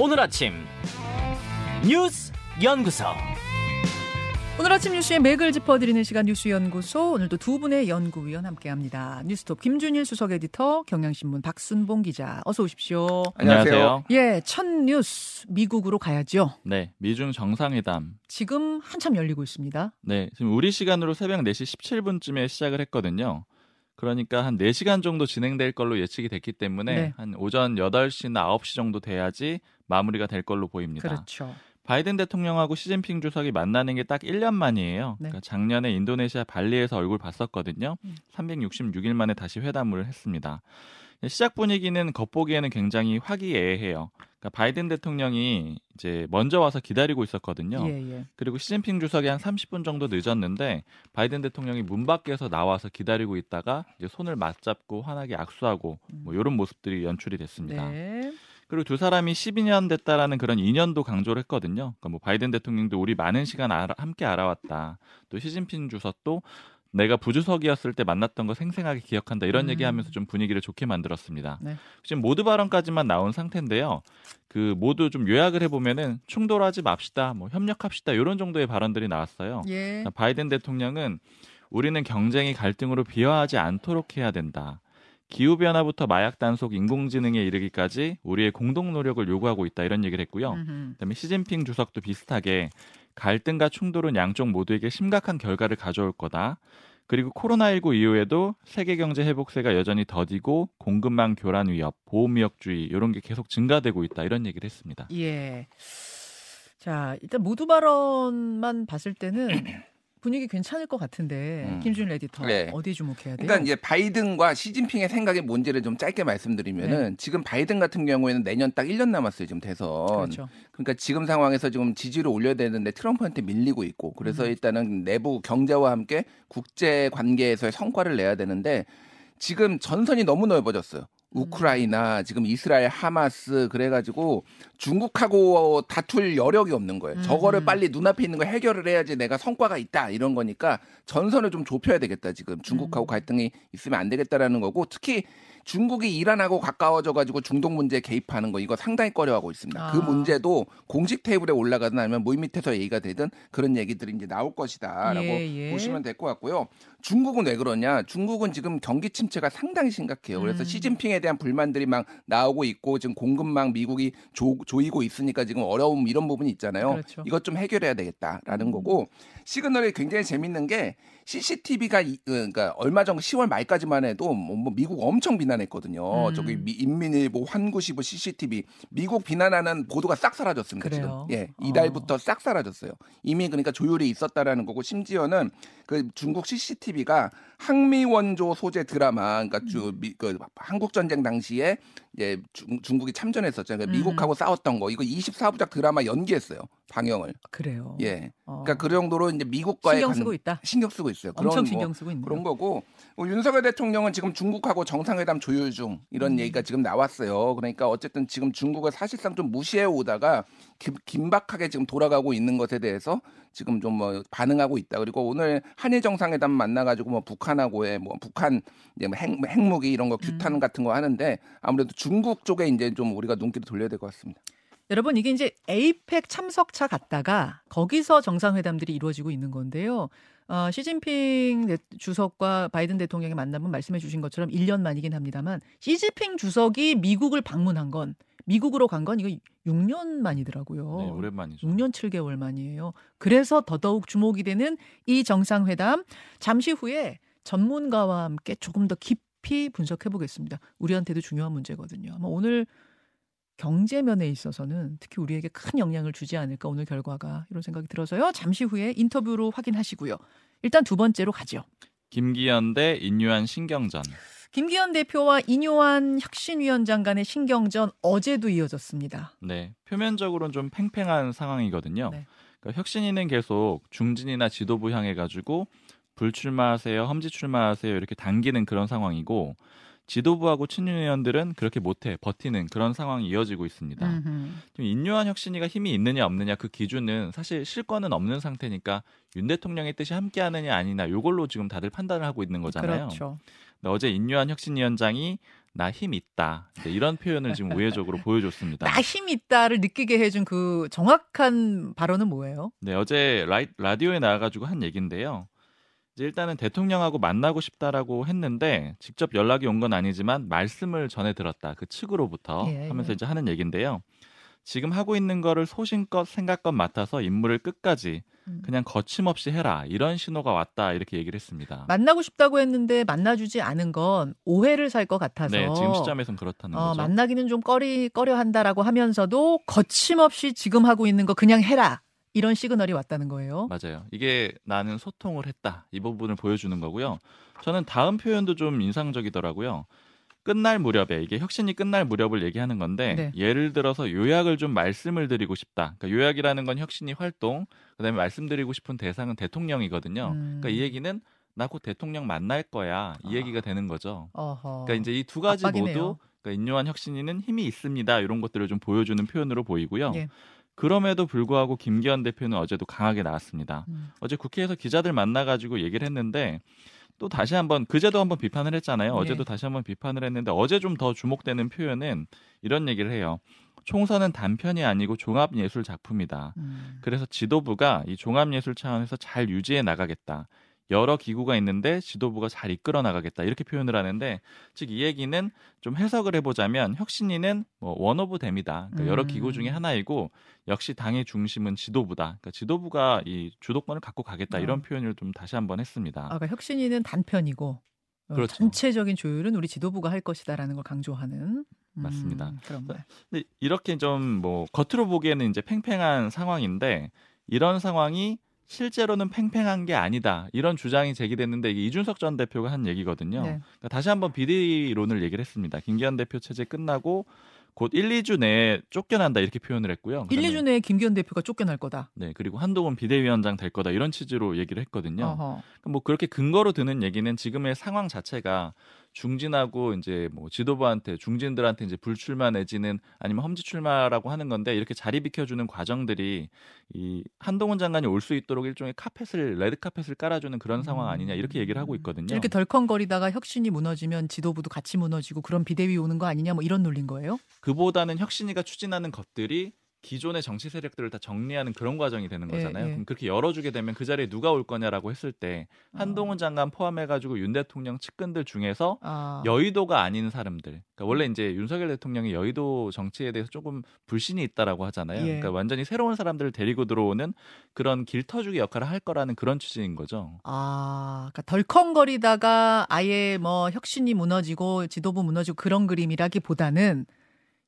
오늘 아침 뉴스 연구소. 오늘 아침 뉴스의 맥을 짚어드리는 시간 뉴스 연구소. 오늘도 두 분의 연구위원 함께합니다. 뉴스톱 김준일 수석 에디터, 경향신문 박순봉 기자. 어서 오십시오. 안녕하세요. 예, 첫 뉴스 미국으로 가야죠. 네, 미중 정상회담. 지금 한참 열리고 있습니다. 네, 지금 우리 시간으로 새벽 4시 17분쯤에 시작을 했거든요. 그러니까 한 4시간 정도 진행될 걸로 예측이 됐기 때문에 네. 한 오전 8시나 9시 정도 돼야지 마무리가 될 걸로 보입니다. 그렇죠. 바이든 대통령하고 시진핑 주석이 만나는 게 딱 1년 만이에요. 네. 그러니까 작년에 인도네시아 발리에서 얼굴 봤었거든요. 366일 만에 다시 회담을 했습니다. 시작 분위기는 겉보기에는 굉장히 화기애애해요. 그러니까 바이든 대통령이 이제 먼저 와서 기다리고 있었거든요. 예, 예. 그리고 시진핑 주석이 한 30분 정도 늦었는데 바이든 대통령이 문 밖에서 나와서 기다리고 있다가 이제 손을 맞잡고 환하게 악수하고 뭐 이런 모습들이 연출이 됐습니다. 네. 그리고 두 사람이 12년 됐다라는 그런 인연도 강조를 했거든요. 그러니까 뭐 바이든 대통령도 우리 많은 시간 함께 알아왔다. 또 시진핑 주석도 내가 부주석이었을 때 만났던 거 생생하게 기억한다. 이런 얘기하면서 좀 분위기를 좋게 만들었습니다. 네. 지금 모두 발언까지만 나온 상태인데요. 그 모두 좀 요약을 해보면은 충돌하지 맙시다, 뭐 협력합시다 이런 정도의 발언들이 나왔어요. 예. 그러니까 바이든 대통령은 우리는 경쟁이 갈등으로 비화하지 않도록 해야 된다. 기후변화부터 마약 단속, 인공지능에 이르기까지 우리의 공동 노력을 요구하고 있다. 이런 얘기를 했고요. 그다음에 시진핑 주석도 비슷하게 갈등과 충돌은 양쪽 모두에게 심각한 결과를 가져올 거다. 그리고 코로나19 이후에도 세계 경제 회복세가 여전히 더디고 공급망 교란 위협, 보호무역주의 이런 게 계속 증가되고 있다. 이런 얘기를 했습니다. 예. 자, 일단 모두 발언만 봤을 때는 분위기 괜찮을 것 같은데 김준일 에디터 네. 어디에 주목해야 돼요? 그러니까 이제 바이든과 시진핑의 생각의 뭔지를 좀 짧게 말씀드리면은 네. 지금 바이든 같은 경우에는 내년 딱 1년 남았어요. 지금 대선. 그렇죠. 그러니까 지금 상황에서 지금 지지율을 올려야 되는데 트럼프한테 밀리고 있고 그래서 일단은 내부 경제와 함께 국제 관계에서의 성과를 내야 되는데 지금 전선이 너무 넓어졌어요. 우크라이나, 지금 이스라엘, 하마스 그래가지고 중국하고 다툴 여력이 없는 거예요. 저거를 빨리 눈앞에 있는 거 해결을 해야지 내가 성과가 있다 이런 거니까 전선을 좀 좁혀야 되겠다. 지금 중국하고 갈등이 있으면 안 되겠다라는 거고 특히 중국이 이란하고 가까워져가지고 중동 문제에 개입하는 거 이거 상당히 꺼려하고 있습니다. 아. 그 문제도 공식 테이블에 올라가든 아니면 모임 밑에서 얘기가 되든 그런 얘기들이 이제 나올 것이다라고 예, 예. 보시면 될 것 같고요. 중국은 왜 그러냐? 중국은 지금 경기 침체가 상당히 심각해요. 그래서 시진핑에 대한 불만들이 막 나오고 있고 지금 공급망 미국이 조이고 있으니까 지금 어려움 이런 부분이 있잖아요. 그렇죠. 이것 좀 해결해야 되겠다라는 거고 시그널이 굉장히 재밌는 게 CCTV가 그러니까 얼마 전 10월 말까지만 해도 뭐 미국 엄청 비난했거든요. 저기 인민일보, 환구시보, CCTV 미국 비난하는 보도가 싹 사라졌습니다. 그래요? 지금 예, 이달부터 싹 사라졌어요. 이미 그러니까 조율이 있었다라는 거고 심지어는 그 중국 CCTV가 항미원조 소재 드라마 그러니까 그 한국 전쟁 당시에 예, 중국이 참전했었잖아요. 그러니까 미국하고 싸웠던 거 이거 24부작 드라마 연기했어요. 방영을. 그래요. 예. 그러니까 그 정도로 이제 미국과의 신경 쓰고 있다. 신경 쓰고 있어요. 엄청 신경 쓰고 있는 그런 거고 윤석열 대통령은 지금 중국하고 정상회담 조율 중 이런 얘기가 지금 나왔어요. 그러니까 어쨌든 지금 중국을 사실상 좀 무시해 오다가 긴박하게 지금 돌아가고 있는 것에 대해서 지금 좀 뭐 반응하고 있다. 그리고 오늘 한일 정상회담 만나가지고 뭐 북한하고의 뭐 북한 이제 핵무기 이런 거 규탄 같은 거 하는데 아무래도 중국 쪽에 이제 좀 우리가 눈길을 돌려야 될 것 같습니다. 여러분 이게 이제 에이펙 참석차 갔다가 거기서 정상회담들이 이루어지고 있는 건데요. 시진핑 주석과 바이든 대통령의 만남은 말씀해 주신 것처럼 1년 만이긴 합니다만 시진핑 주석이 미국을 방문한 건 미국으로 간 건 이거 6년 만이더라고요. 네, 오랜만이죠. 6년 7개월 만이에요. 그래서 더더욱 주목이 되는 이 정상회담 잠시 후에 전문가와 함께 조금 더 깊이 분석해 보겠습니다. 우리한테도 중요한 문제거든요. 아마 오늘 경제면에 있어서는 특히 우리에게 큰 영향을 주지 않을까 오늘 결과가 이런 생각이 들어서요. 잠시 후에 인터뷰로 확인하시고요. 일단 두 번째로 가죠. 김기현 대 인요한 신경전. 김기현 대표와 인요한 혁신위원장 간의 신경전 어제도 이어졌습니다. 네, 표면적으로는 좀 팽팽한 상황이거든요. 네. 그러니까 혁신위는 계속 중진이나 지도부 향해가지고 불출마하세요, 험지 출마하세요 이렇게 당기는 그런 상황이고 지도부하고 친윤의원들은 그렇게 못해 버티는 그런 상황이 이어지고 있습니다. 인요한 혁신위가 힘이 있느냐 없느냐 그 기준은 사실 실권은 없는 상태니까 윤 대통령의 뜻이 함께하느냐 아니냐 이걸로 지금 다들 판단을 하고 있는 거잖아요. 그렇죠. 근데 어제 인요한 혁신위원장이 나 힘 있다. 이런 표현을 지금 우회적으로 보여줬습니다. 나 힘 있다를 느끼게 해준 그 정확한 발언은 뭐예요? 네, 어제 라디오에 나와가지고 한 얘기인데요. 이제 일단은 대통령하고 만나고 싶다라고 했는데 직접 연락이 온 건 아니지만 말씀을 전해 들었다. 그 측으로부터 하면서 이제 하는 얘기인데요. 지금 하고 있는 거를 소신껏 생각껏 맡아서 임무를 끝까지 그냥 거침없이 해라. 이런 신호가 왔다. 이렇게 얘기를 했습니다. 만나고 싶다고 했는데 만나주지 않은 건 오해를 살 것 같아서. 네. 지금 시점에선 그렇다는 거죠. 만나기는 좀 꺼려한다라고 하면서도 거침없이 지금 하고 있는 거 그냥 해라. 이런 시그널이 왔다는 거예요. 맞아요. 이게 나는 소통을 했다. 이 부분을 보여주는 거고요. 저는 다음 표현도 좀 인상적이더라고요. 끝날 무렵에, 이게 혁신이 끝날 무렵을 얘기하는 건데 네. 예를 들어서 요약을 좀 말씀을 드리고 싶다. 그러니까 요약이라는 건 혁신이 활동, 그다음에 말씀드리고 싶은 대상은 대통령이거든요. 그러니까 이 얘기는 나 곧 대통령 만날 거야. 이 얘기가 되는 거죠. 어허. 그러니까 이제 이 두 가지 압박이네요. 모두 그러니까 인요한 혁신이는 힘이 있습니다. 이런 것들을 좀 보여주는 표현으로 보이고요. 예. 그럼에도 불구하고 김기현 대표는 어제도 강하게 나왔습니다. 어제 국회에서 기자들 만나가지고 얘기를 했는데 또 다시 한번 그제도 한번 비판을 했잖아요. 어제도 다시 한번 비판을 했는데 어제 좀 더 주목되는 표현은 이런 얘기를 해요. 총선은 단편이 아니고 종합예술 작품이다. 그래서 지도부가 이 종합예술 차원에서 잘 유지해 나가겠다. 여러 기구가 있는데 지도부가 잘 이끌어 나가겠다. 이렇게 표현을 하는데 즉 이 얘기는 좀 해석을 해보자면 혁신이는 원 오브 댐이다. 그러니까 여러 기구 중에 하나이고 역시 당의 중심은 지도부다. 그러니까 지도부가 이 주도권을 갖고 가겠다. 이런 표현을 좀 다시 한번 했습니다. 그러니까 혁신이는 단편이고 그렇죠. 전체적인 조율은 우리 지도부가 할 것이다라는 걸 강조하는. 맞습니다. 근데 이렇게 좀 겉으로 보기에는 이제 팽팽한 상황인데 이런 상황이 실제로는 팽팽한 게 아니다. 이런 주장이 제기됐는데 이게 이준석 전 대표가 한 얘기거든요. 네. 그러니까 다시 한번 비대위론을 얘기를 했습니다. 김기현 대표 체제 끝나고 곧 1, 2주 내에 쫓겨난다 이렇게 표현을 했고요. 1, 2주 내에 김기현 대표가 쫓겨날 거다. 네. 그리고 한동훈 비대위원장 될 거다. 이런 취지로 얘기를 했거든요. 그러니까 그렇게 근거로 드는 얘기는 지금의 상황 자체가 중진하고 이제 지도부한테 중진들한테 이제 불출마 내지는 아니면 험지 출마라고 하는 건데 이렇게 자리 비켜주는 과정들이 이 한동훈 장관이 올 수 있도록 일종의 레드 카펫을 깔아주는 그런 상황 아니냐 이렇게 얘기를 하고 있거든요. 이렇게 덜컹거리다가 혁신이 무너지면 지도부도 같이 무너지고 그런 비대위 오는 거 아니냐 이런 논리인 거예요? 그보다는 혁신이가 추진하는 것들이 기존의 정치 세력들을 다 정리하는 그런 과정이 되는 거잖아요. 그럼 그렇게 열어주게 되면 그 자리에 누가 올 거냐라고 했을 때 한동훈 장관 포함해가지고 윤 대통령 측근들 중에서 여의도가 아닌 사람들. 그러니까 원래 이제 윤석열 대통령이 여의도 정치에 대해서 조금 불신이 있다라고 하잖아요. 그러니까 완전히 새로운 사람들을 데리고 들어오는 그런 길터주기 역할을 할 거라는 그런 취지인 거죠. 그러니까 덜컹거리다가 아예 혁신이 무너지고 지도부 무너지고 그런 그림이라기보다는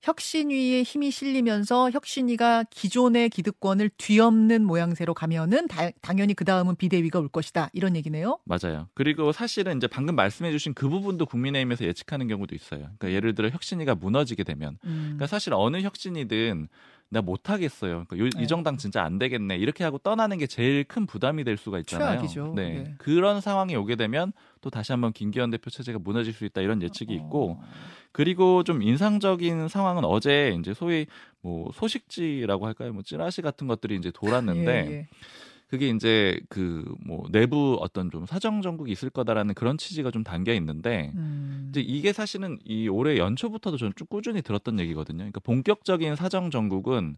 혁신위의 힘이 실리면서 혁신위가 기존의 기득권을 뒤엎는 모양새로 가면은 당연히 그 다음은 비대위가 올 것이다. 이런 얘기네요. 맞아요. 그리고 사실은 이제 방금 말씀해주신 그 부분도 국민의힘에서 예측하는 경우도 있어요. 그러니까 예를 들어 혁신위가 무너지게 되면, 그러니까 사실 어느 혁신이든 나 못하겠어요. 그러니까 이 정당 진짜 안 되겠네. 이렇게 하고 떠나는 게 제일 큰 부담이 될 수가 있잖아요. 최악이죠. 네. 네. 그런 상황이 오게 되면 또 다시 한번 김기현 대표 체제가 무너질 수 있다. 이런 예측이 있고 그리고 좀 인상적인 상황은 어제 이제 소위 소식지라고 할까요? 찌라시 같은 것들이 이제 돌았는데 그게 이제 내부 어떤 좀 사정 정국이 있을 거다라는 그런 취지가 좀 담겨 있는데 이제 이게 사실은 이 올해 연초부터도 저는 쭉 꾸준히 들었던 얘기거든요. 그러니까 본격적인 사정 정국은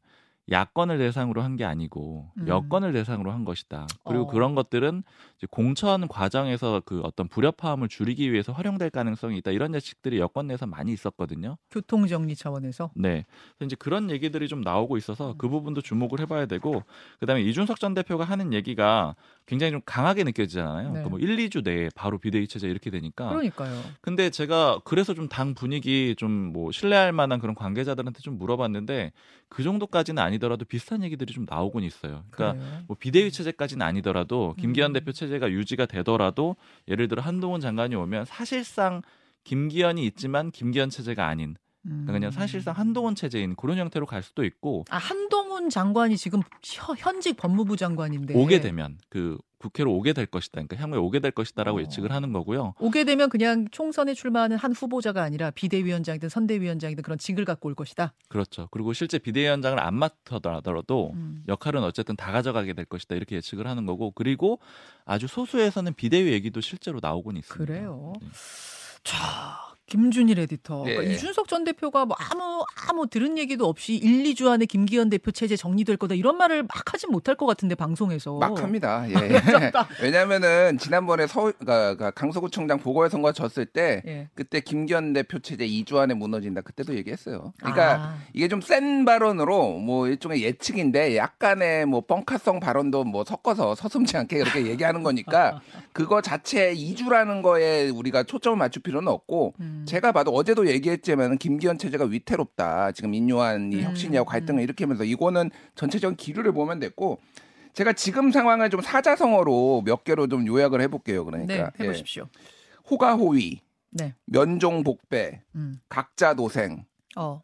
야권을 대상으로 한 게 아니고 여권을 대상으로 한 것이다. 그리고 그런 것들은 이제 공천 과정에서 그 어떤 불협화음을 줄이기 위해서 활용될 가능성이 있다. 이런 예측들이 여권 내에서 많이 있었거든요. 교통 정리 차원에서. 네. 그래서 이제 그런 얘기들이 좀 나오고 있어서 그 부분도 주목을 해봐야 되고, 그다음에 이준석 전 대표가 하는 얘기가 굉장히 좀 강하게 느껴지잖아요. 네. 그러니까 1, 2주 내에 바로 비대위 체제 이렇게 되니까. 그러니까요. 근데 제가 그래서 좀 당 분위기 좀 신뢰할 만한 그런 관계자들한테 좀 물어봤는데 그 정도까지는 아니더라도 비슷한 얘기들이 좀 나오곤 있어요. 그러니까 비대위 체제까지는 아니더라도 김기현 대표 체제가 유지가 되더라도 예를 들어 한동훈 장관이 오면 사실상 김기현이 있지만 김기현 체제가 아닌 그냥 사실상 한동훈 체제인 그런 형태로 갈 수도 있고. 한동훈 장관이 지금 현직 법무부 장관인데 오게 되면 국회로 오게 될 것이다. 그러니까 향후에 오게 될 것이다라고 예측을 하는 거고요. 오게 되면 그냥 총선에 출마하는 한 후보자가 아니라 비대위원장이든 선대위원장이든 그런 직을 갖고 올 것이다. 그렇죠. 그리고 실제 비대위원장을 안 맡더라도 역할은 어쨌든 다 가져가게 될 것이다. 이렇게 예측을 하는 거고 그리고 아주 소수에서는 비대위 얘기도 실제로 나오곤 있습니다. 그래요. 네. 김준일 에디터. 네. 그러니까 이준석 전 대표가 뭐 아무 들은 얘기도 없이 1, 2주 안에 김기현 대표 체제 정리될 거다 이런 말을 막 하진 못할 것 같은데 방송에서. 막 합니다. 예. 왜냐하면은 지난번에 강서구청장 보궐선거 졌을 때 예. 그때 김기현 대표 체제 2주 안에 무너진다. 그때도 얘기했어요. 그러니까 이게 좀 센 발언으로 뭐 일종의 예측인데 약간의 뭐 뻥카성 발언도 뭐 섞어서 서슴지 않게 그렇게 얘기하는 거니까 그거 자체 2주라는 거에 우리가 초점을 맞출 필요는 없고 제가 봐도 어제도 얘기했지만 김기현 체제가 위태롭다. 지금 인요한 이 혁신이하고 갈등을 일으키면서 이거는 전체적인 기류를 보면 됐고 제가 지금 상황을 좀 사자성어로 몇 개로 좀 요약을 해볼게요. 그러니까 네, 해보십시오. 예. 호가호위, 네. 면종복배, 각자도생,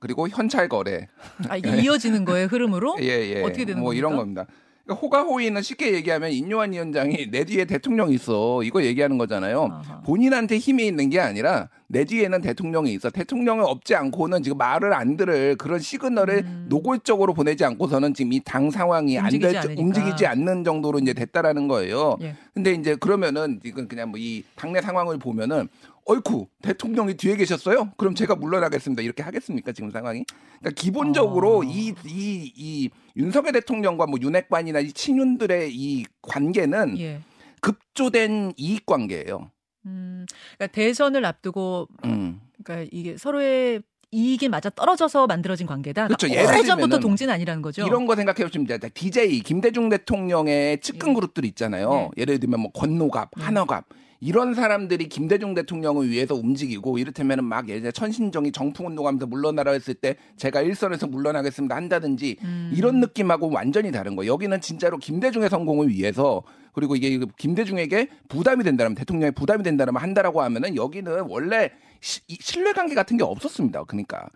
그리고 현찰거래. 아, 이게 이어지는 거예요 흐름으로? 예. 어떻게 되는 뭐 겁니까? 이런 겁니다. 그러니까 호가호위는 쉽게 얘기하면 인요한 위원장이 내 뒤에 대통령이 있어 이거 얘기하는 거잖아요. 아하. 본인한테 힘이 있는 게 아니라 내 뒤에는 대통령이 있어. 대통령을 업지 않고는 지금 말을 안 들을 그런 시그널을 노골적으로 보내지 않고서는 지금 이 당 상황이 움직이지 않는 정도로 이제 됐다라는 거예요. 예. 근데 이제 그러면은 이건 그냥 뭐 이 당내 상황을 보면은 어이쿠 대통령이 뒤에 계셨어요? 그럼 제가 물러나겠습니다. 이렇게 하겠습니까? 지금 상황이? 그러니까 기본적으로 이 윤석열 대통령과 뭐 윤핵관이나 이 친윤들의 이 관계는 예. 급조된 이익 관계예요. 그러니까 대선을 앞두고 그러니까 이게 서로의 이익이 맞아 떨어져서 만들어진 관계다. 그렇죠. 그러니까 예전부터 동지는 아니라는 거죠. 이런 거 생각해 보시면 됩니다. DJ 김대중 대통령의 측근 예. 그룹들 있잖아요. 예. 예를 들면 뭐 권노갑, 한어갑. 이런 사람들이 김대중 대통령을 위해서 움직이고 이를테면 막 예전에 천신정이 정풍운동하면서 물러나라 했을 때 제가 일선에서 물러나겠습니다 한다든지 이런 느낌하고 완전히 다른 거예요. 여기는 진짜로 김대중의 성공을 위해서 그리고 이게 김대중에게 부담이 된다면 대통령의 부담이 된다면 한다라고 하면은 여기는 원래 신뢰관계 같은 게 없었습니다. 그러니까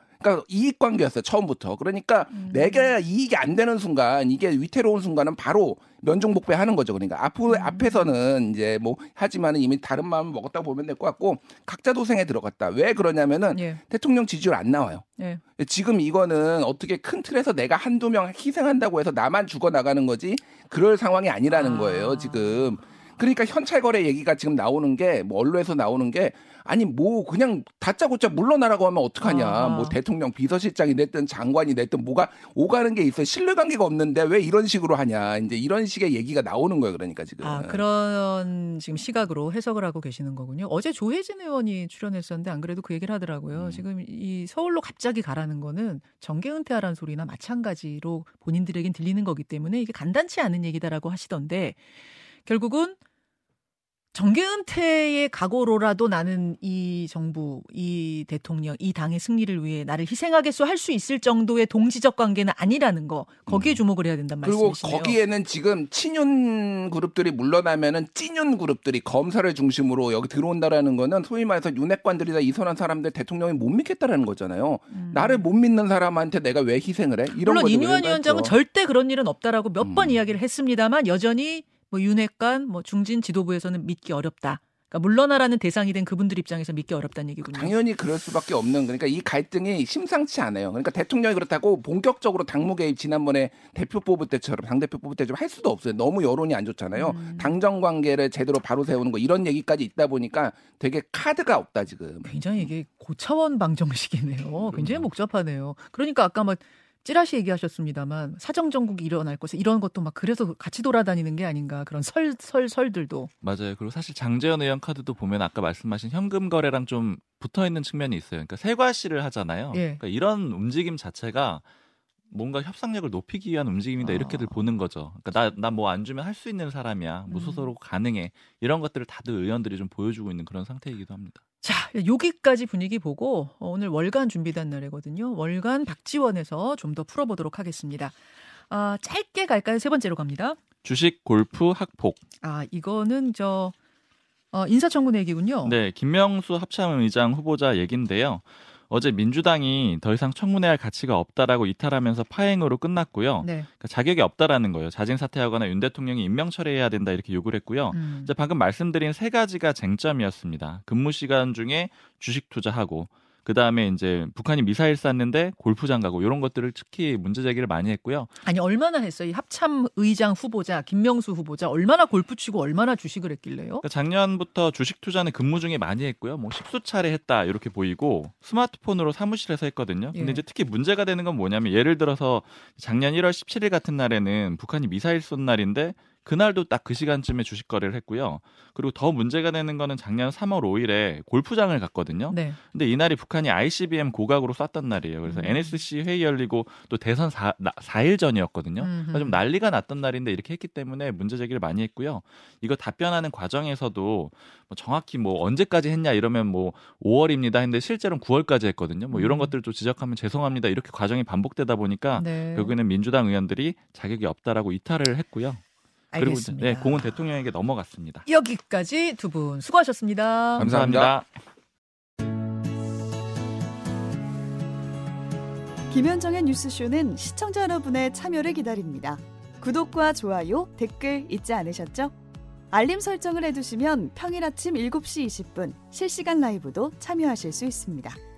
이익관계였어요. 처음부터. 그러니까 내가 이익이 안 되는 순간 이게 위태로운 순간은 바로 면종복배 하는 거죠. 그러니까 앞에서는 이제 뭐 하지만은 이미 다른 마음을 먹었다고 보면 될 것 같고 각자 도생에 들어갔다. 왜 그러냐면은 예. 대통령 지지율 안 나와요. 예. 지금 이거는 어떻게 큰 틀에서 내가 한두 명 희생한다고 해서 나만 죽어나가는 거지 그럴 상황이 아니라는 거예요. 지금. 그러니까 현찰거래 얘기가 지금 나오는 게 뭐 언론에서 나오는 게 아니 뭐 그냥 다짜고짜 물러나라고 하면 어떡하냐. 뭐 대통령 비서실장이 됐든 장관이 됐든 뭐가 오가는 게 있어요. 신뢰관계가 없는데 왜 이런 식으로 하냐. 이제 이런 식의 얘기가 나오는 거예요. 그러니까 지금. 그런 지금 시각으로 해석을 하고 계시는 거군요. 어제 조혜진 의원이 출연했었는데 안 그래도 그 얘기를 하더라고요. 지금 이 서울로 갑자기 가라는 거는 정계 은퇴하라는 소리나 마찬가지로 본인들에겐 들리는 거기 때문에 이게 간단치 않은 얘기다라고 하시던데 결국은 정계 은퇴의 각오로라도 나는 이 정부, 이 대통령, 이 당의 승리를 위해 나를 희생하겠소 할 수 있을 정도의 동지적 관계는 아니라는 거 거기에 주목을 해야 된다는 말씀이시네요. 그리고 거기에는 지금 친윤 그룹들이 물러나면은 찐윤 그룹들이 검사를 중심으로 여기 들어온다라는 거는 소위 말해서 윤핵관들이나 이선한 사람들 대통령이 못 믿겠다라는 거잖아요. 나를 못 믿는 사람한테 내가 왜 희생을 해? 이런 물론 인요한 위원장은 절대 그런 일은 없다라고 몇 번 이야기를 했습니다만 여전히 뭐 윤핵관, 뭐 중진 지도부에서는 믿기 어렵다. 그러니까 물러나라는 대상이 된 그분들 입장에서 믿기 어렵다는 얘기군요. 당연히 그럴 수밖에 없는. 그러니까 이 갈등이 심상치 않아요. 그러니까 대통령이 그렇다고 본격적으로 당무 개입 지난번에 대표 뽑을 때처럼 당대표 뽑을 때처럼 할 수도 없어요. 너무 여론이 안 좋잖아요. 당정 관계를 제대로 바로 세우는 거 이런 얘기까지 있다 보니까 되게 카드가 없다 지금. 굉장히 이게 고차원 방정식이네요. 굉장히 복잡하네요. 그러니까 아까 막 찌라시 얘기하셨습니다만 사정정국이 일어날 것에 이런 것도 막 그래서 같이 돌아다니는 게 아닌가 그런 설들도 맞아요. 그리고 사실 장재현 의원 카드도 보면 아까 말씀하신 현금 거래랑 좀 붙어있는 측면이 있어요. 그러니까 세과시를 하잖아요. 예. 그러니까 이런 움직임 자체가 뭔가 협상력을 높이기 위한 움직임이다 이렇게들 보는 거죠. 그러니까 나 뭐 안 주면 할 수 있는 사람이야. 무소속으로 가능해. 이런 것들을 다들 의원들이 좀 보여주고 있는 그런 상태이기도 합니다. 자, 여기까지 분위기 보고 오늘 월간 준비단 날이거든요. 월간 박지원에서 좀 더 풀어보도록 하겠습니다. 짧게 갈까요? 세 번째로 갑니다. 주식, 골프, 학폭. 이거는 인사청문 얘기군요. 네, 김명수 합참의장 후보자 얘기인데요. 어제 민주당이 더 이상 청문회할 가치가 없다라고 이탈하면서 파행으로 끝났고요. 네. 그러니까 자격이 없다라는 거예요. 자진 사퇴하거나 윤 대통령이 임명 철회해야 된다 이렇게 요구를 했고요. 이제 방금 말씀드린 세 가지가 쟁점이었습니다. 근무 시간 중에 주식 투자하고 그다음에 이제 북한이 미사일 쐈는데 골프장 가고 이런 것들을 특히 문제 제기를 많이 했고요. 아니 얼마나 했어요? 이 합참의장 후보자, 김명수 후보자 얼마나 골프 치고 얼마나 주식을 했길래요? 그러니까 작년부터 주식 투자는 근무 중에 많이 했고요. 뭐 십수 차례 했다 이렇게 보이고 스마트폰으로 사무실에서 했거든요. 근데 이제 특히 문제가 되는 건 뭐냐면 예를 들어서 작년 1월 17일 같은 날에는 북한이 미사일 쏜 날인데 그날도 딱 그 시간쯤에 주식 거래를 했고요. 그리고 더 문제가 되는 거는 작년 3월 5일에 골프장을 갔거든요. 네. 근데 이날이 북한이 ICBM 고각으로 쐈던 날이에요. 그래서 NSC 회의 열리고 또 대선 4일 전이었거든요. 그러니까 좀 난리가 났던 날인데 이렇게 했기 때문에 문제 제기를 많이 했고요. 이거 답변하는 과정에서도 뭐 정확히 뭐 언제까지 했냐 이러면 뭐 5월입니다 했는데 실제로는 9월까지 했거든요. 뭐 이런 것들을 또 지적하면 죄송합니다. 이렇게 과정이 반복되다 보니까 네. 결국에는 민주당 의원들이 자격이 없다라고 이탈을 했고요. 알겠습니다. 그리고 공은 대통령에게 넘어갔습니다. 여기까지 두 분 수고하셨습니다. 감사합니다. 김현정의 뉴스쇼는 시청자 여러분의 참여를 기다립니다. 구독과 좋아요, 댓글 잊지 않으셨죠? 알림 설정을 해두시면 평일 아침 7시 20분 실시간 라이브도 참여하실 수 있습니다.